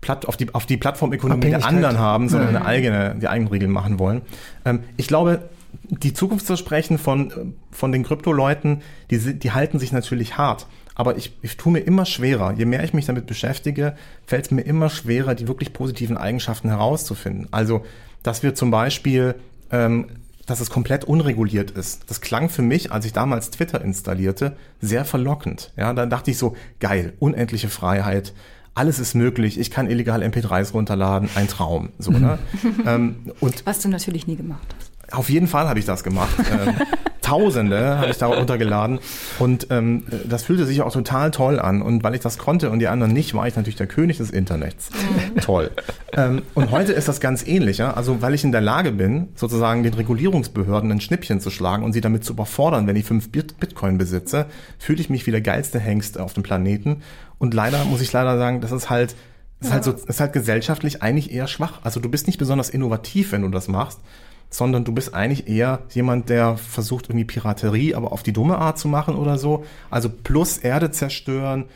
Platt, auf die, auf die Plattformökonomie der anderen haben, sondern eine eigene, die eigenen Regeln machen wollen. Ähm, ich glaube... Die Zukunftsversprechen von, von den Krypto-Leuten, die, die halten sich natürlich hart. Aber ich, ich tue mir immer schwerer, je mehr ich mich damit beschäftige, fällt es mir immer schwerer, die wirklich positiven Eigenschaften herauszufinden. Also, dass wir zum Beispiel, ähm, dass es komplett unreguliert ist. Das klang für mich, als ich damals Twitter installierte, sehr verlockend. Ja, da dachte ich so, geil, unendliche Freiheit. Alles ist möglich, ich kann illegal M P dreis runterladen, ein Traum. So, ne? ähm, und was du natürlich nie gemacht hast. Auf jeden Fall habe ich das gemacht. ähm, Tausende habe ich da runtergeladen und ähm, das fühlte sich auch total toll an und weil ich das konnte und die anderen nicht, war ich natürlich der König des Internets. Mhm. Toll. Ähm, und heute ist das ganz ähnlich, ja? Also weil ich in der Lage bin, sozusagen den Regulierungsbehörden ein Schnippchen zu schlagen und sie damit zu überfordern, wenn ich fünf Bit- Bitcoin besitze, fühle ich mich wie der geilste Hengst auf dem Planeten und leider muss ich leider sagen, das ist halt das ist halt, so, das ist halt gesellschaftlich eigentlich eher schwach. Also du bist nicht besonders innovativ, wenn du das machst, sondern du bist eigentlich eher jemand, der versucht, irgendwie Piraterie, aber auf die dumme Art zu machen oder so. Also plus Erde zerstören,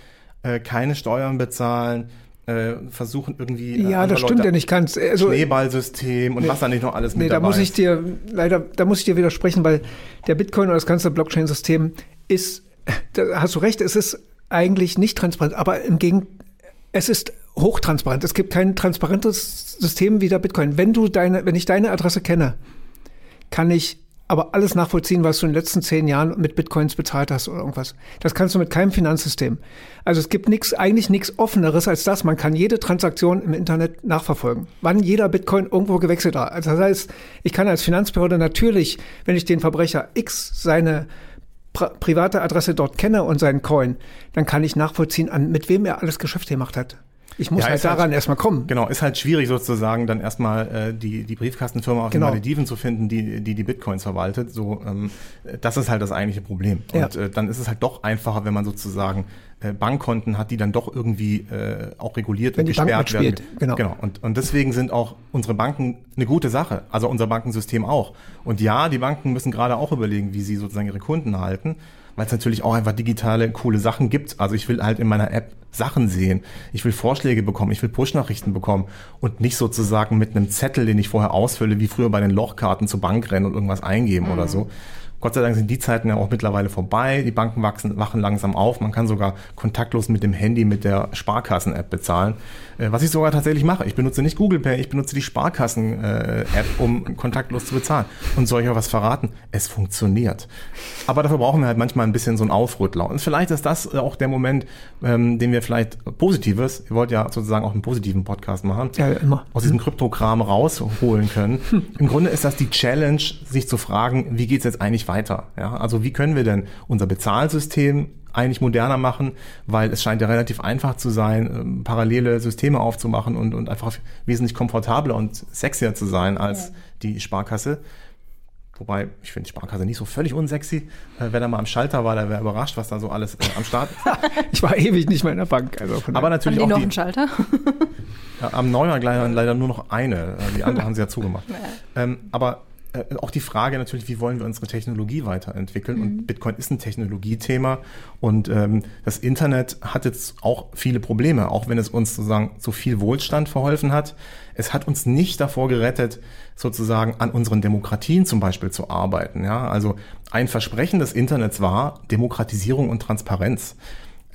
äh, keine Steuern bezahlen, äh, versuchen irgendwie... Äh, ja, das stimmt, Leute, denn ich kann es... Also, Schneeballsystem und nee, was da nicht noch alles nee, mit dabei da muss ich dir leider, da muss ich dir widersprechen, weil der Bitcoin oder das ganze Blockchain-System ist, da hast du recht, es ist eigentlich nicht transparent, aber im Gegenteil, es ist... hochtransparent. Es gibt kein transparentes System wie der Bitcoin. Wenn du deine, wenn ich deine Adresse kenne, kann ich aber alles nachvollziehen, was du in den letzten zehn Jahren mit Bitcoins bezahlt hast oder irgendwas. Das kannst du mit keinem Finanzsystem. Also es gibt nichts, eigentlich nichts Offeneres als das. Man kann jede Transaktion im Internet nachverfolgen. Wann jeder Bitcoin irgendwo gewechselt hat. Also das heißt, ich kann als Finanzbehörde natürlich, wenn ich den Verbrecher X seine private Adresse dort kenne und seinen Coin, dann kann ich nachvollziehen, an, mit wem er alles Geschäfte gemacht hat. Ich muss ja, halt daran halt, erstmal kommen. Genau, ist halt schwierig sozusagen, dann erstmal äh, die die Briefkastenfirma auf genau. den Malediven zu finden, die die die Bitcoins verwaltet. So, ähm, das ist halt das eigentliche Problem. Ja. Und äh, dann ist es halt doch einfacher, wenn man sozusagen äh, Bankkonten hat, die dann doch irgendwie äh, auch reguliert wenn und gesperrt werden. Genau. genau. Und und deswegen sind auch unsere Banken eine gute Sache. Also unser Bankensystem auch. Und ja, die Banken müssen gerade auch überlegen, wie sie sozusagen ihre Kunden halten, weil es natürlich auch einfach digitale, coole Sachen gibt. Also ich will halt in meiner App Sachen sehen. Ich will Vorschläge bekommen, ich will Push-Nachrichten bekommen und nicht sozusagen mit einem Zettel, den ich vorher ausfülle, wie früher bei den Lochkarten zur Bank rennen und irgendwas eingeben mhm. oder so. Gott sei Dank sind die Zeiten ja auch mittlerweile vorbei. Die Banken wachsen, wachen langsam auf. Man kann sogar kontaktlos mit dem Handy, mit der Sparkassen-App bezahlen. Was ich sogar tatsächlich mache. Ich benutze nicht Google Pay, ich benutze die Sparkassen-App, um kontaktlos zu bezahlen. Und soll ich euch was verraten? Es funktioniert. Aber dafür brauchen wir halt manchmal ein bisschen so ein Aufrüttler. Und vielleicht ist das auch der Moment, den wir vielleicht Positives, ihr wollt ja sozusagen auch einen positiven Podcast machen, ja, immer. aus diesem Kryptokram rausholen können. Im Grunde ist das die Challenge, sich zu fragen, wie geht's jetzt eigentlich weiter. Ja? Also wie können wir denn unser Bezahlsystem eigentlich moderner machen, weil es scheint ja relativ einfach zu sein, ähm, parallele Systeme aufzumachen und, und einfach wesentlich komfortabler und sexier zu sein als ja. die Sparkasse. Wobei, ich finde die Sparkasse nicht so völlig unsexy. Äh, wer da mal am Schalter war, der wäre überrascht, was da so alles äh, am Start ist. Ich war ewig nicht mehr in der Bank. Also von Aber natürlich haben die auch noch die, einen Schalter? Ja, am Neuer leider nur noch eine. Die andere haben sie ja zugemacht. Ja. Ähm, aber auch die Frage natürlich, wie wollen wir unsere Technologie weiterentwickeln? Mhm. Und Bitcoin ist ein Technologiethema und ähm, das Internet hat jetzt auch viele Probleme, auch wenn es uns sozusagen so viel Wohlstand verholfen hat. Es hat uns nicht davor gerettet, sozusagen an unseren Demokratien zum Beispiel zu arbeiten. Ja? Also ein Versprechen des Internets war Demokratisierung und Transparenz.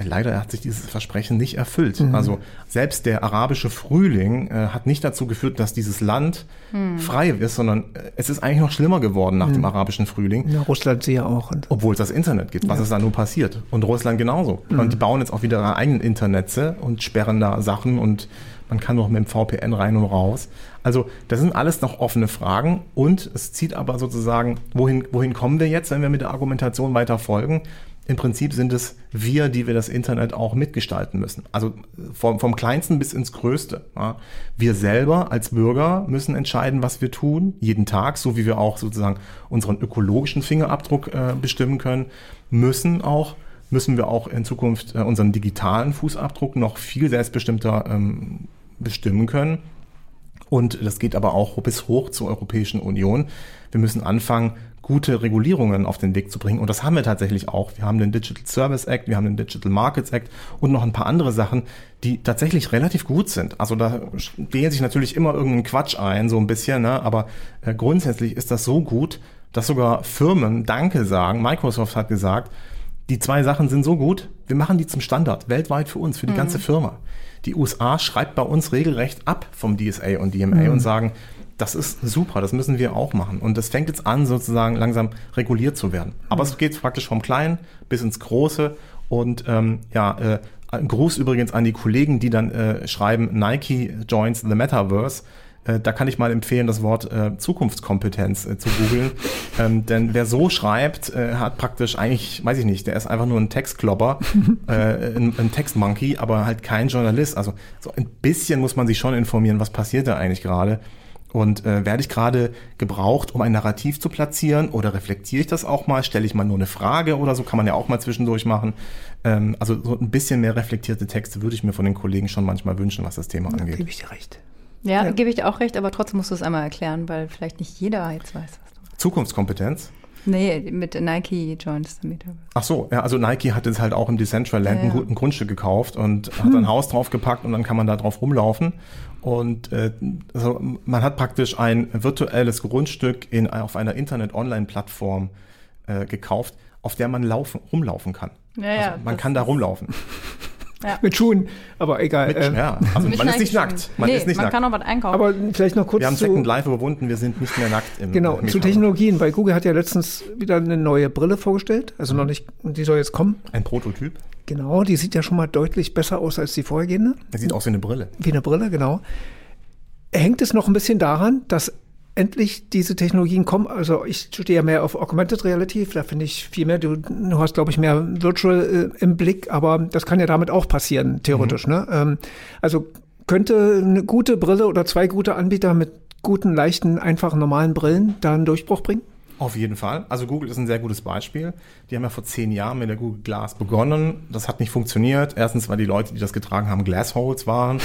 Leider hat sich dieses Versprechen nicht erfüllt. Mhm. Also selbst der arabische Frühling äh, hat nicht dazu geführt, dass dieses Land mhm. frei ist, sondern äh, es ist eigentlich noch schlimmer geworden nach mhm. dem arabischen Frühling. Ja, Russland sehe auch. Obwohl es das Internet gibt. Was ja. ist da nur passiert? Und Russland genauso. Mhm. Und die bauen jetzt auch wieder ihre eigenen Internetze und sperren da Sachen und man kann noch mit dem V P N rein und raus. Also das sind alles noch offene Fragen und es zieht aber sozusagen, wohin, wohin kommen wir jetzt, wenn wir mit der Argumentation weiter folgen? Im Prinzip sind es wir, die wir das Internet auch mitgestalten müssen. Also vom, vom Kleinsten bis ins Größte. Ja. Wir selber als Bürger müssen entscheiden, was wir tun, jeden Tag, so wie wir auch sozusagen unseren ökologischen Fingerabdruck äh, bestimmen können, müssen auch, müssen wir auch in Zukunft äh, unseren digitalen Fußabdruck noch viel selbstbestimmter ähm, bestimmen können. Und das geht aber auch bis hoch zur Europäischen Union. Wir müssen anfangen, gute Regulierungen auf den Weg zu bringen. Und das haben wir tatsächlich auch. Wir haben den Digital Service Act, wir haben den Digital Markets Act und noch ein paar andere Sachen, die tatsächlich relativ gut sind. Also da stehen sich natürlich immer irgendein Quatsch ein, so ein bisschen, ne? Aber äh, grundsätzlich ist das so gut, dass sogar Firmen Danke sagen. Microsoft hat gesagt, die zwei Sachen sind so gut, wir machen die zum Standard, weltweit für uns, für die mhm. ganze Firma. Die U S A schreibt bei uns regelrecht ab vom D S A und D M A mhm. und sagen, das ist super, das müssen wir auch machen. Und das fängt jetzt an, sozusagen langsam reguliert zu werden. Aber es geht praktisch vom Kleinen bis ins Große. Und ähm, ja, äh, ein Gruß übrigens an die Kollegen, die dann äh, schreiben, Nike joins the Metaverse. Äh, da kann ich mal empfehlen, das Wort äh, Zukunftskompetenz äh, zu googeln. ähm, denn wer so schreibt, äh, hat praktisch eigentlich, weiß ich nicht, der ist einfach nur ein Textklopper, äh, ein, ein Textmonkey, aber halt kein Journalist. Also so ein bisschen muss man sich schon informieren, was passiert da eigentlich gerade. Und äh, werde ich gerade gebraucht, um ein Narrativ zu platzieren, oder reflektiere ich das auch mal, stelle ich mal nur eine Frage oder so, kann man ja auch mal zwischendurch machen. Ähm, also so ein bisschen mehr reflektierte Texte würde ich mir von den Kollegen schon manchmal wünschen, was das Thema angeht. Da gebe ich dir recht. Ja, ja. Gebe ich dir auch recht, aber trotzdem musst du es einmal erklären, weil vielleicht nicht jeder jetzt weiß, was du meinst. Zukunftskompetenz? Nee, mit Nike joins the Metaverse. Ach so, ja, also Nike hat jetzt halt auch im Decentraland ja, ja. ein, ein Grundstück gekauft und hm. hat ein Haus draufgepackt und dann kann man da drauf rumlaufen. Und äh, also man hat praktisch ein virtuelles Grundstück in, auf einer Internet-Online-Plattform äh, gekauft, auf der man laufen, rumlaufen kann. Ja, also ja, man kann da rumlaufen. Ja. Mit Schuhen, aber egal. Mit, ähm. ja, also man ist nicht nackt. Man nee, ist nicht man nackt. Man kann auch was einkaufen. Aber vielleicht noch kurz. Wir haben Second Life überwunden, wir sind nicht mehr nackt im Genau, Metaverse. Zu Technologien, weil Google hat ja letztens wieder eine neue Brille vorgestellt, also mhm. noch nicht, die soll jetzt kommen. Ein Prototyp. Genau, die sieht ja schon mal deutlich besser aus als die vorhergehende. Das sieht aus wie eine Brille. Wie eine Brille, genau. Hängt es noch ein bisschen daran, dass endlich diese Technologien kommen, also ich stehe ja mehr auf Augmented Reality, da finde ich viel mehr, du, du hast glaube ich mehr Virtual äh, im Blick, aber das kann ja damit auch passieren, theoretisch. Mhm. Ne? Ähm, also könnte eine gute Brille oder zwei gute Anbieter mit guten, leichten, einfachen, normalen Brillen da einen Durchbruch bringen? Auf jeden Fall. Also Google ist ein sehr gutes Beispiel. Die haben ja vor zehn Jahren mit der Google Glass begonnen. Das hat nicht funktioniert. Erstens, weil die Leute, die das getragen haben, Glassholes waren,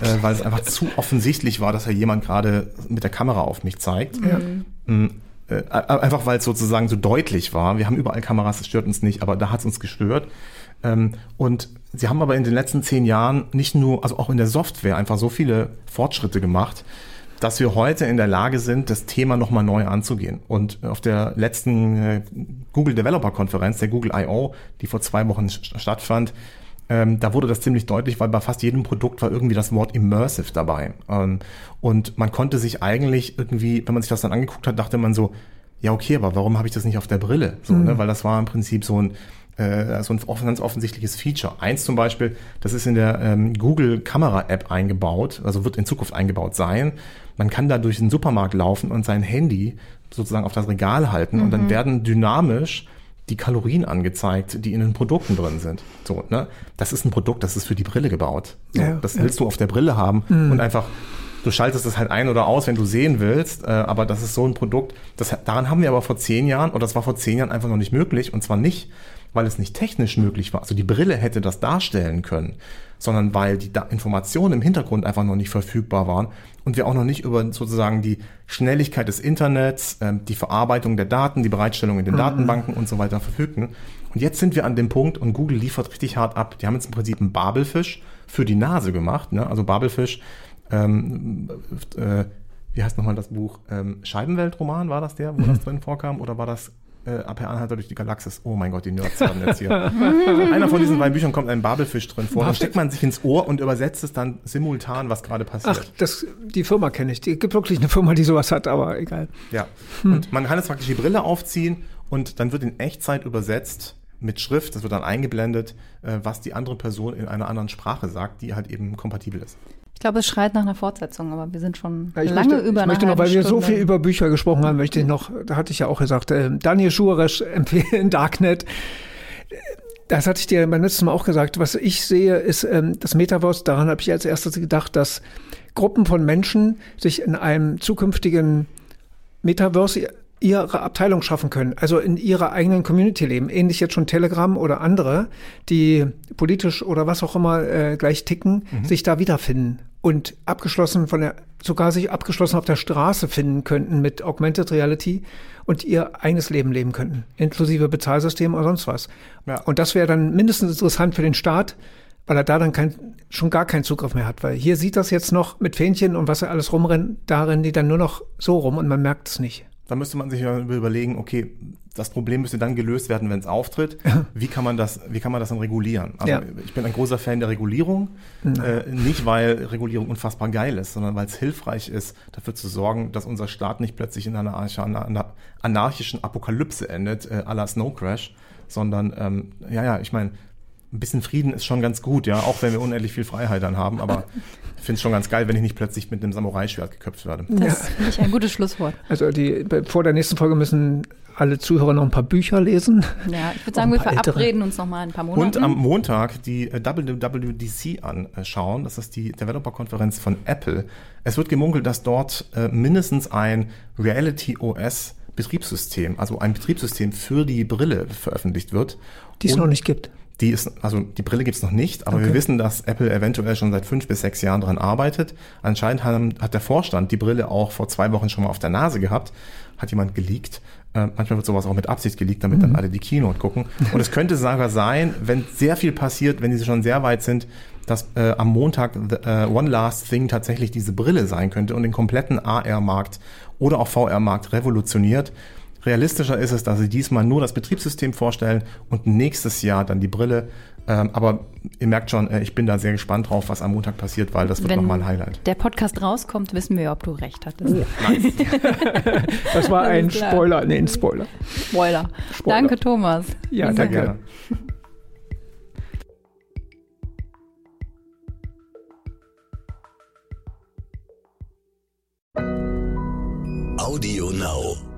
äh, weil es einfach zu offensichtlich war, dass ja jemand gerade mit der Kamera auf mich zeigt. Mhm. Äh, einfach, weil es sozusagen so deutlich war. Wir haben überall Kameras, das stört uns nicht, aber da hat es uns gestört. Ähm, und sie haben aber in den letzten zehn Jahren nicht nur, also auch in der Software einfach so viele Fortschritte gemacht, dass wir heute in der Lage sind, das Thema nochmal neu anzugehen. Und auf der letzten Google Developer Konferenz, der Google I O, die vor zwei Wochen st- stattfand, ähm, da wurde das ziemlich deutlich, weil bei fast jedem Produkt war irgendwie das Wort Immersive dabei. Ähm, und man konnte sich eigentlich irgendwie, wenn man sich das dann angeguckt hat, dachte man so, ja okay, aber warum habe ich das nicht auf der Brille? So, mhm. ne? Weil das war im Prinzip so ein äh, so ein ganz offensichtliches Feature. Eins zum Beispiel, das ist in der ähm, Google Kamera App eingebaut, also wird in Zukunft eingebaut sein. Man kann da durch den Supermarkt laufen und sein Handy sozusagen auf das Regal halten mhm. und dann werden dynamisch die Kalorien angezeigt, die in den Produkten drin sind. So, ne? Das ist ein Produkt, das ist für die Brille gebaut. So, ja, das ja. willst du auf der Brille haben mhm. und einfach, du schaltest das halt ein oder aus, wenn du sehen willst, äh, aber das ist so ein Produkt, das, daran haben wir aber vor zehn Jahren, oder das war vor zehn Jahren einfach noch nicht möglich, und zwar nicht, weil es nicht technisch möglich war, also die Brille hätte das darstellen können, sondern weil die da- Informationen im Hintergrund einfach noch nicht verfügbar waren und wir auch noch nicht über sozusagen die Schnelligkeit des Internets, äh, die Verarbeitung der Daten, die Bereitstellung in den mhm. Datenbanken und so weiter verfügten. Und jetzt sind wir an dem Punkt und Google liefert richtig hart ab. Die haben jetzt im Prinzip einen Babelfisch für die Nase gemacht, ne? Also Babelfisch, ähm, äh, wie heißt nochmal das Buch? Ähm, Scheibenweltroman, war das der, wo mhm. das drin vorkam, oder war das Ab per Anhalter durch die Galaxis. Oh mein Gott, die Nerds haben jetzt hier. Einer von diesen beiden Büchern kommt ein Babelfisch drin vor. Da steckt man sich ins Ohr und übersetzt es dann simultan, was gerade passiert. Ach, das, die Firma kenne ich. Es gibt wirklich eine Firma, die sowas hat, aber egal. Ja, hm. und man kann jetzt praktisch die Brille aufziehen und dann wird in Echtzeit übersetzt mit Schrift, das wird dann eingeblendet, was die andere Person in einer anderen Sprache sagt, die halt eben kompatibel ist. Ich glaube, es schreit nach einer Fortsetzung, aber wir sind schon ja, lange möchte, über eine halbe Stunde. Ich möchte noch, weil wir so viel über Bücher gesprochen haben, möchte ich noch, da hatte ich ja auch gesagt, äh, Daniel Schuresch empfehlen Darknet. Das hatte ich dir beim letzten Mal auch gesagt. Was ich sehe, ist ähm, das Metaverse. Daran habe ich als erstes gedacht, dass Gruppen von Menschen sich in einem zukünftigen Metaverse ihre Abteilung schaffen können, also in ihrer eigenen Community leben, ähnlich jetzt schon Telegram oder andere, die politisch oder was auch immer äh, gleich ticken, mhm. sich da wiederfinden und abgeschlossen von der, sogar sich abgeschlossen auf der Straße finden könnten mit Augmented Reality und ihr eigenes Leben leben könnten, inklusive Bezahlsystem oder sonst was. Ja. Und das wäre dann mindestens interessant für den Staat, weil er da dann kein, schon gar keinen Zugriff mehr hat, weil hier sieht das jetzt noch mit Fähnchen und was er alles rumrennt, da rennen die dann nur noch so rum und man merkt es nicht. Da müsste man sich überlegen, okay, das Problem müsste dann gelöst werden, wenn es auftritt. Wie kann man das, wie kann man das dann regulieren? Also ja. Ich bin ein großer Fan der Regulierung. Äh, nicht, weil Regulierung unfassbar geil ist, sondern weil es hilfreich ist, dafür zu sorgen, dass unser Staat nicht plötzlich in einer anarchischen Apokalypse endet, äh, à la Snow Crash, sondern, ähm, ja, ja, ich meine, ein bisschen Frieden ist schon ganz gut, ja, auch wenn wir unendlich viel Freiheit dann haben, aber ich finde es schon ganz geil, wenn ich nicht plötzlich mit einem Samurai-Schwert geköpft werde. Das finde ich ein gutes Schlusswort. Also die, vor der nächsten Folge müssen alle Zuhörer noch ein paar Bücher lesen. Ja, ich würde sagen, wir verabreden ältere. uns noch mal ein paar Monate. Und am Montag die W W D C anschauen, das ist die Developer-Konferenz von Apple. Es wird gemunkelt, dass dort äh, mindestens ein Reality O S Betriebssystem, also ein Betriebssystem für die Brille veröffentlicht wird. Die es noch nicht gibt. Die ist, also die Brille gibt es noch nicht, aber okay. wir wissen, dass Apple eventuell schon seit fünf bis sechs Jahren daran arbeitet. Anscheinend haben, hat der Vorstand die Brille auch vor zwei Wochen schon mal auf der Nase gehabt. Hat jemand geleakt. Äh, manchmal wird sowas auch mit Absicht geleakt, damit mhm. dann alle die Keynote gucken. Und es könnte sogar sein, wenn sehr viel passiert, wenn sie schon sehr weit sind, dass äh, am Montag the, uh, One Last Thing tatsächlich diese Brille sein könnte und den kompletten A R-Markt oder auch V R-Markt revolutioniert. Realistischer ist es, dass sie diesmal nur das Betriebssystem vorstellen und nächstes Jahr dann die Brille. Aber ihr merkt schon, ich bin da sehr gespannt drauf, was am Montag passiert, weil das wird nochmal ein Highlight. Wenn der Podcast rauskommt, wissen wir, ob du recht hattest. Ja. Nice. Das war ein Spoiler. Nee, ein Spoiler. Spoiler. Spoiler. Danke, Thomas. Ja, sehr danke. Gerne. Audio Now.